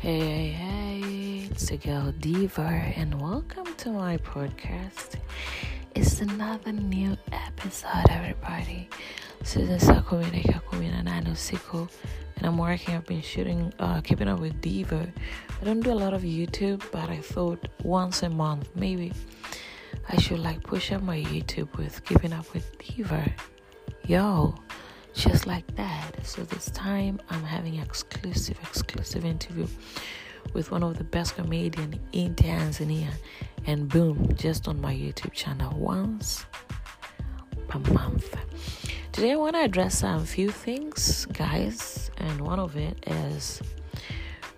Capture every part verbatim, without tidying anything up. Hey, hey, hey, it's your girl Diva, and welcome to my podcast. It's another new episode, everybody. So this is Sakumi, and I'm working. I've been shooting, uh, keeping up with Diva. I don't do a lot of YouTube, but I thought once a month, maybe I should like push up my YouTube with keeping up with Diva. Yo. Just like that. So this time I'm having exclusive exclusive interview with one of the best comedians in Tanzania, and boom, just on my YouTube channel once per month. Today I want to address a few things, guys, and one of it is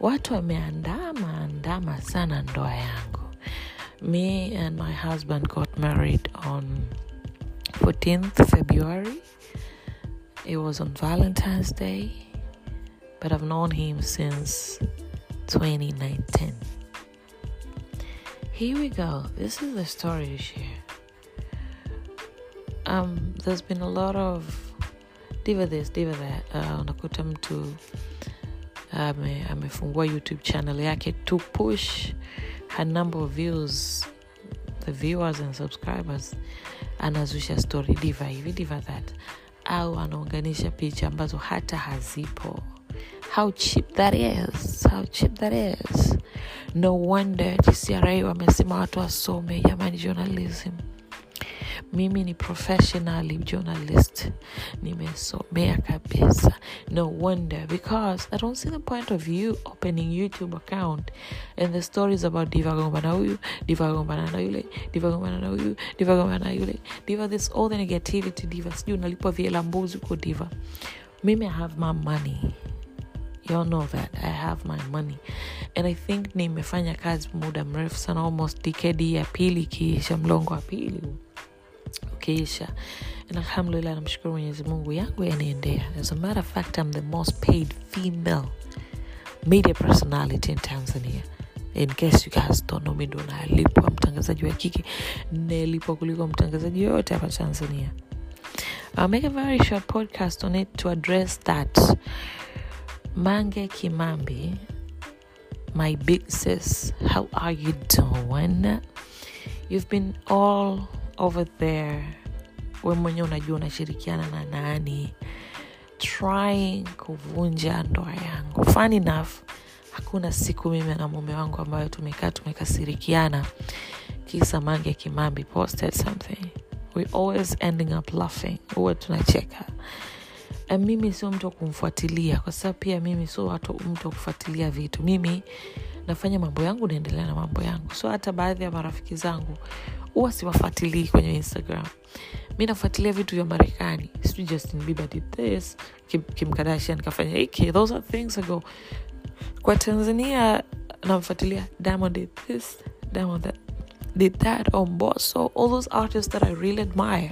watu wameandama andama sana ndoa yangu. Me and my husband got married on fourteenth February. It was on Valentine's Day, but I've known him since twenty nineteen. Here we go. This is the story to share. Um, there's been a lot of Diva this, Diva that. Uh, nakuta mtu ame amefungua YouTube channel yake to push her number of views, the viewers and subscribers, anazusha story Diva hivi Diva that. Au anaunganisha picha ambazo hata hazipo. How cheap that is. How cheap that is. No wonder G C R A wamesema watu wasome, jamani, journalism. Mimi ni professionally journalist. Nimesomea kabisa. No wonder, because I don't see the point of you opening YouTube account and the stories about Diva gombana huyu, Diva gombana na yule, Diva gombana na huyu, Diva gombana na yule, Diva this, all the negativity Diva. Sijui unalipa viela mbuzi kwa Diva. Mimi I have my money. Y'all know that. I have my money. And I think nimefanya kazi muda mrefu sana, almost decade ya pili kisha mlongo wa pili. Keisha. And alhamdulillah, namshukuru Mwenyezi Mungu yangu yanaendelea. As a matter of fact, I'm the most paid female media personality in Tanzania. In case you guys don't know, mimi ndo nalipwa mtangazaji wa kike. Nalipwa kuliko mtangazaji yote hapa Tanzania. I'll make a very short podcast on it to address that. Mange Kimambi, my big sis, how are you doing? You've been all over there, we mwenye unajua unashirikiana na nani, trying kuvunja ndoa yangu. Funny enough, hakuna siku mimi na mume wangu ambayo tumekaa tumekasirikiana kisa Mange Kimambi posted something. We always ending up laughing. Huwa tunacheka. Na mimi sio mtu kumfuatilia, kwa sababu pia mimi sio watu mtu kufuatilia vitu. Mimi nafanya mambo yangu, naendelea na mambo yangu. So hata baadhi ya marafiki zangu huwa siwafuatilii kwenye Instagram. Mimi nafuatilia vitu vya Marekani. Sijui Justin Bieber did this, Kim, Kim Kardashian kafanya hiki. Those are things I go. Kwa Tanzania namfuatilia Diamond did this, Diamond that, did that on boss. So all those artists that I really admire.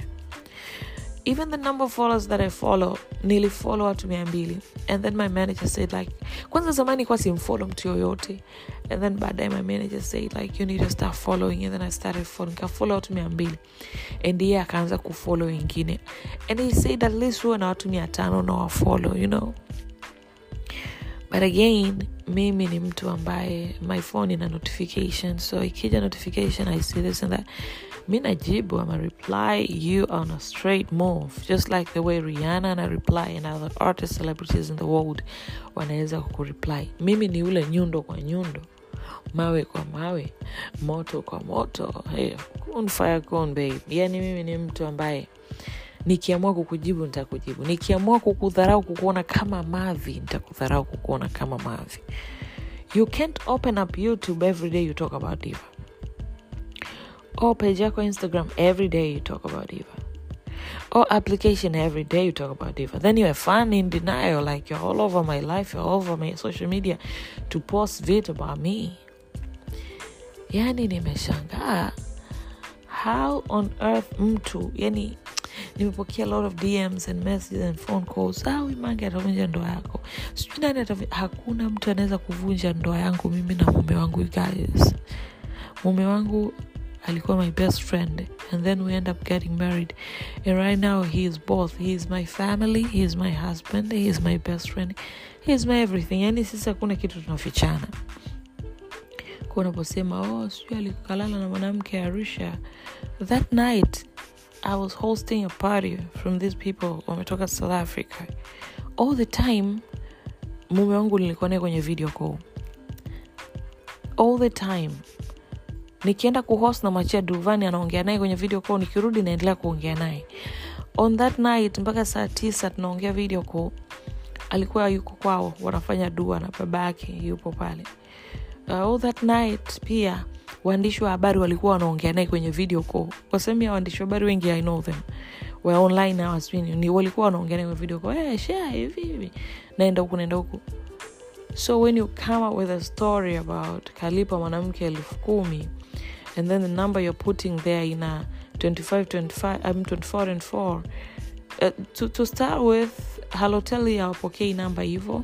Even the number of followers that I follow, nearly follow watu mia mbili. And then my manager said like, kwanza zamani kwa simfollow mtu yoyote. And then baadaye my manager said like, you need to start following. And then I started following. Ka follow watu mia mbili. And yeye akaanza kufollow wengine. And he said at least wewe na watu mia tano na wafollow, you know. But again, mimi ni mtu ambaye my phone ina notification. So ikija notification, I see this and that. Mimi najibu, I'm a reply you on a straight move. Just like the way Rihanna and I reply and other artists, celebrities in the world wanaweza kukureply. Mimi ni ule nyundo kwa nyundo, mawe kwa mawe, moto kwa moto. Hey, on fire con babe. Yani mimi ni mtu ambaye nikiamua kukujibu nitakujibu. Nikiamua kukudharau kukuona kama mavi, nitakudharau kukuona kama mavi. You can't open up YouTube every day you talk about Diva. Or page yako Instagram every day you talk about Diva. Or application every day you talk about Diva. Then you're fun in denial, like you're all over my life, you're all over my social media to post videos about me. Yani nimeshangaa. How on earth mtu, yani nimepokea a lot of D Ms and messages and phone calls. Ah, Mange atavunja ndoa yako. Sijui nani atavunja. Hakuna mtu anaweza kuvunja ndoa yangu mimi na mume wangu, guys. Mume wangu alikuwa my best friend, and then we end up getting married, and right now he is both. He is my family, he is my husband, he is my best friend, he is my everything. Yani sisi hakuna kitu tunafichana. Kwa unaposema oh sio alikalala na mwanamke Arusha, that night I was hosting a party from these people wametoka South Africa. All the time mume wangu nilikuwa naye kwenye video call. All the time nikienda kuhost na machia Duvani anaongea naye kwenye video call, nikirudi naendelea kuongea naye. On that night mpaka saa tisa tunaongea video call. Alikuwa yuko kwao wanafanya dua na babake yupo pale. Uh, all that night pia waandishi wa habari walikuwa wanaongea naye kwenye video call. Kwa sababu ya waandishi wa habari wengi I know them. Were online now as when ni walikuwa wanaongea naye kwenye video call. Eh hey, share hivi hivi. Naenda huko naenda huko. So when you come up with a story about kalipa mwanamke elfu kumi, and then the number you're putting there in a twenty-five twenty-five I'm um, twenty-four and four uh, to to start with Halotel hawapokei number hivyo.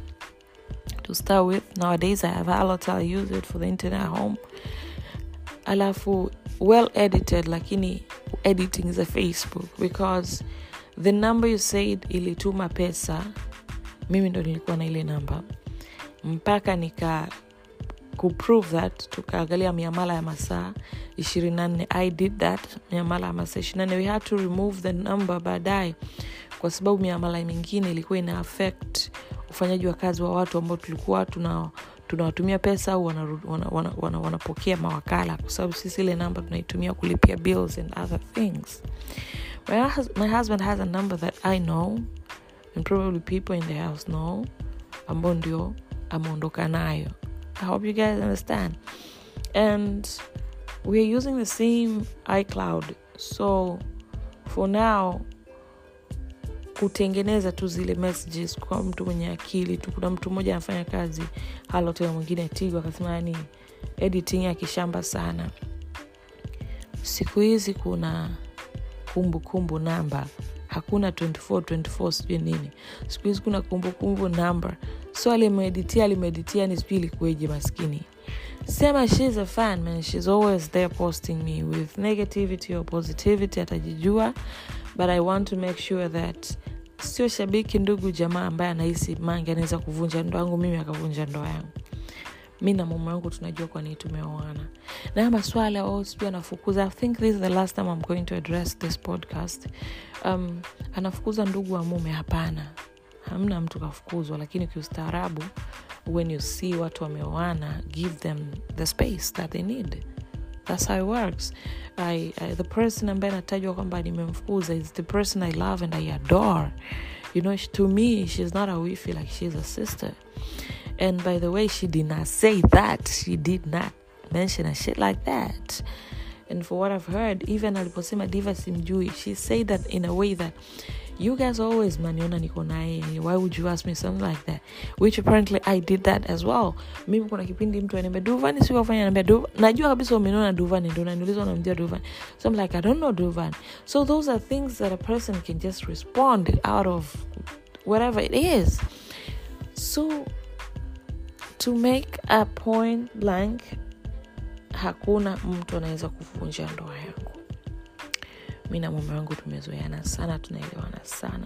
To start with, nowadays I have Halotel, I use it for the internet at home. Alafu well edited, lakini editing is a Facebook, because the number you said ilituma pesa, mimi ndo nilikuwa na ile number. Mpaka nika ku prove that, tukaangalia miamala ya masaa ishirini na nne. I did that miamala ya masaa ishirini na nne. We had to remove the number baadaye kwa sababu miamala mingine ilikuwa ina affect ufanyaji wa kazi wa watu ambao tulikuwa tuna tunawatumia pesa au wanapokea wana, wana, wana, wana mawakala, kwa sababu sisi ile namba tunaitumia kulipia bills and other things. My, my husband has a number that I know and probably people in the house know ambao ndio ameondoka nayo. I hope you guys understand. And we are using the same iCloud. So for now kutengeneza tu zile messages kwa mtu mwenye akili tu. Kuna mtu mmoja anafanya kazi halo tena mwingine Tigo akasema yani editing ya kishamba sana. Siku hizi kuna kumbukumbu namba. Hakuna twenty-four twenty-four sijui nini. Siku hizi kuna kumbukumbu namba. So alimeditia alimeditia ni spili kueje maskini. Sema she's a fan man, she's always there posting me with negativity or positivity atajijua. But I want to make sure that sio shabiki ndugu jamaa ambaye anahisi Mange anaweza kuvunja ndoa yangu mimi akavunja ndoa yangu. Mimi na mume wangu tunajua kwa nini tumeoana. Na maswala au sio anafukuza, I think this is the last time I'm going to address this podcast. Um anafukuza ndugu wa mume, hapana. Hamna mtu kafukuzwa, lakini kiustaarabu when you see watu wameoana, give them the space that they need. That's how it works. I, I the person ambaye natajwa kwamba nimemfukuza is the person I love and I adore. You know, she, to me, she's not a wife, like she's a sister. And by the way, she did not say that. She did not mention a shit like that. And for what I've heard, even aliposema Diva simjui, she said that in a way that you guys always maniona niko naye, why would you ask me something like that, which apparently I did that as well. Mimi kuna kipindi mtu ananiambia Duvani sio kufanya, ananiambia Duvani najua kabisa umeniona Duvani ndio unaniuliza unamjua Duvani, so I'm like I don't know Duvani. So those are things that a person can just respond out of whatever it is. So to make a point blank, hakuna mtu anaweza kuvunja ndoa yako. Mimi na mume wangu tumezoeana sana, tunaelewana sana.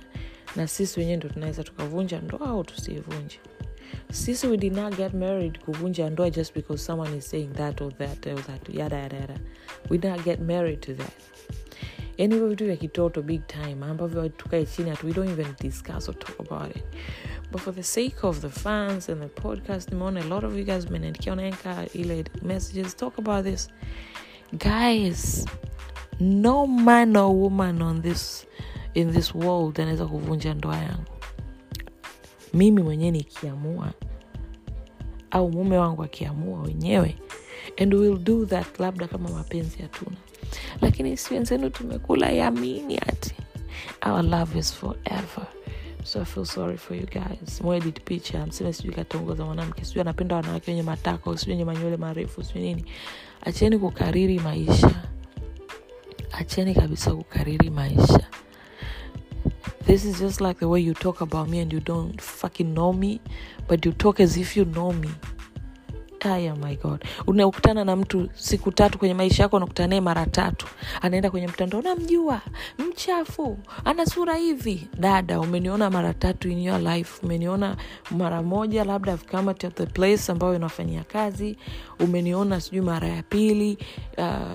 Na sisi wenyewe ndio tunaweza tukavunja ndoa au tusivunje. Sisi we did not get married kuvunja ndoa just because someone is saying that or that or that yada yada yada. We did not get married to that. Anyway, we do like it all big time. Ambavyo tukae chini we don't even discuss or talk about it. But for the sake of the fans and the podcast, Nimon, a lot of you guys men and Kionenka, ile messages talk about this. Guys, no man or woman on this in this world anaweza kuvunja ndoa yangu. Mimi mwenyewe nikiamua au mume wangu akiamua wenyewe, and we'll do that labda kama mapenzi hatuna. Lakini sisi wenzenu tumekula yamini ati our love is forever. So I feel sorry for you guys. Mwedi picha mseme sijui katongoza mwanamke, sijui anapenda wanawake wenye matako, sijui wenye manywele marefu, sijui nini. Acheni kukariri maisha. Acheni kabisa kukariri maisha. This is just like the way you talk about me and you don't fucking know me, but you talk as if you know me. Aya, my God. Unakutana na mtu siku tatu kwenye maisha yako, unakutana naye mara tatu. Anaenda kwenye mtandao, namjua, mchafu, ana sura hivi. Dada, umeniona mara tatu in your life. Umeniona mara moja labda I've come at the place ambayo unafanyia kazi. Umeniona sijui mara ya pili,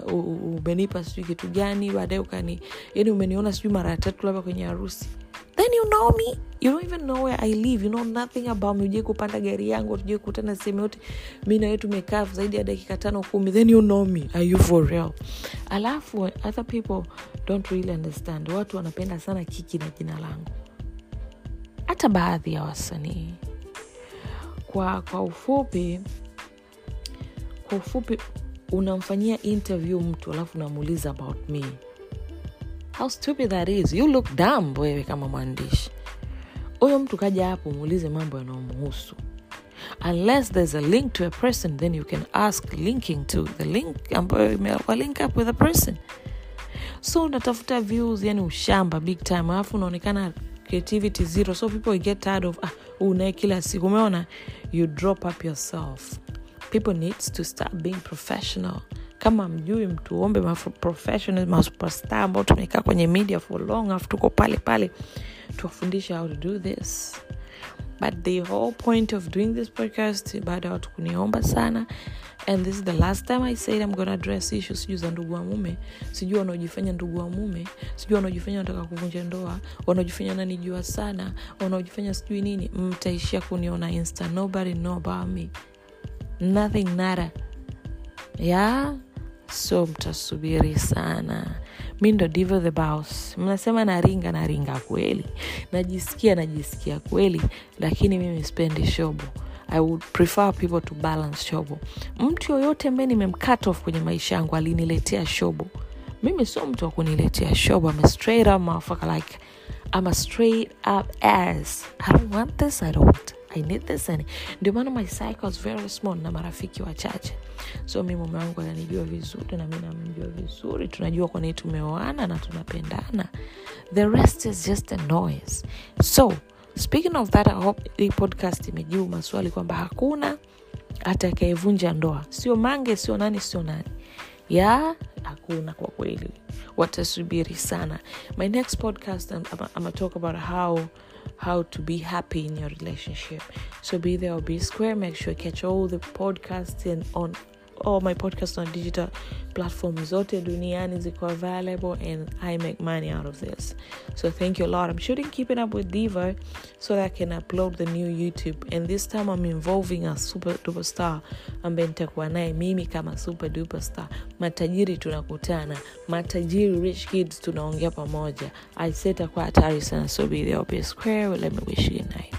uh, umenipa sijui kitu gani, baadaye ukani. Yaani umeniona sijui mara ya tatu labda kwenye harusi. Then you know me. You don't even know where I live. You know nothing about me. Uje kupanda gari yangu, uje kukutana sehemu yote. Mimi na wewe tumekaa zaidi ya dakika tano kumi. Then you know me. Are you for real? Alafu other people don't really understand. Watu wanapenda sana kiki na jina langu. Hata baadhi ya wasanii. Kwa kwa ufupi, kwa ufupi unamfanyia interview mtu alafu unamuuliza about me. How stupid that is. You look dumb wewe kama mwandishi. Huyo mtu kaja hapo muulize mambo yanayomhusu. Unless there's a link to a person, then you can ask linking to the link ambayo imewa link up with a person. So unatafuta views, yani ushamba big time. Alafu unaonekana creativity zero. So people get tired of ah, unae kila siku. Umeona, you drop up yourself. People needs to start being professional. Kama mjui mtu ombe ma professional ma superstar ambao tumekaa kwenye media for long after tuko pale pale tuwafundisha how to do this, but the whole point of doing this podcast, baada watu kuniomba sana, and this is the last time I said I'm going to address issues. Sijui za ndugu wa mume, sijui wanaojifanya ndugu wa mume, sijui wanaojifanya wanataka kuvunja ndoa, wanaojifanya nani jua sana, wanaojifanya sijui nini, mtaishia kuniona Insta. Nobody know about me, nothing, nada, yeah. So mtasubiri sana. Mimi ndo Diva the Boss. Mnasema naringa naringa kweli. Najisikia najisikia kweli, lakini mimi sipendi shobo. I would prefer people to balance shobo. Mtu yoyote ambaye nimemcut off kwenye maisha yangu aliniletea shobo. Mimi sio mtu wa kuniletea shobo. I'm straight up motherfucker, like I'm a straight up ass. I don't want this, I don't. I need this. And ndio maana my cycle is very small na marafiki wachache. So mimi mume wangu ananijua vizuri na mimi namjua vizuri. Tunajua kwa nini tumeoana na tunapendana. The rest is just a noise. So, speaking of that, I hope hii podcast imejibu maswali kwamba hakuna atakayevunja ndoa. Sio Mange, sio nani, sio nani. Yeah, hakuna kwa kweli. Watasubiri sana. My next podcast, I'm, I'm, I'm going to talk about how how to be happy in your relationship. So be there or be square. Make sure you catch all the podcasts and on all my podcasts on digital platforms zote duniani ziko available, and I make money out of this. So thank you a lot. I'm shooting Keeping Up with Diva so that I can upload the new YouTube, and this time I'm involving a super duper star ambaye nitakuwa naye mimi kama super duper star. Matajiri tunakutana, matajiri rich kids tunaongea pamoja. I set a kwa hatari sana. So be there, be square. Let me wish you a night.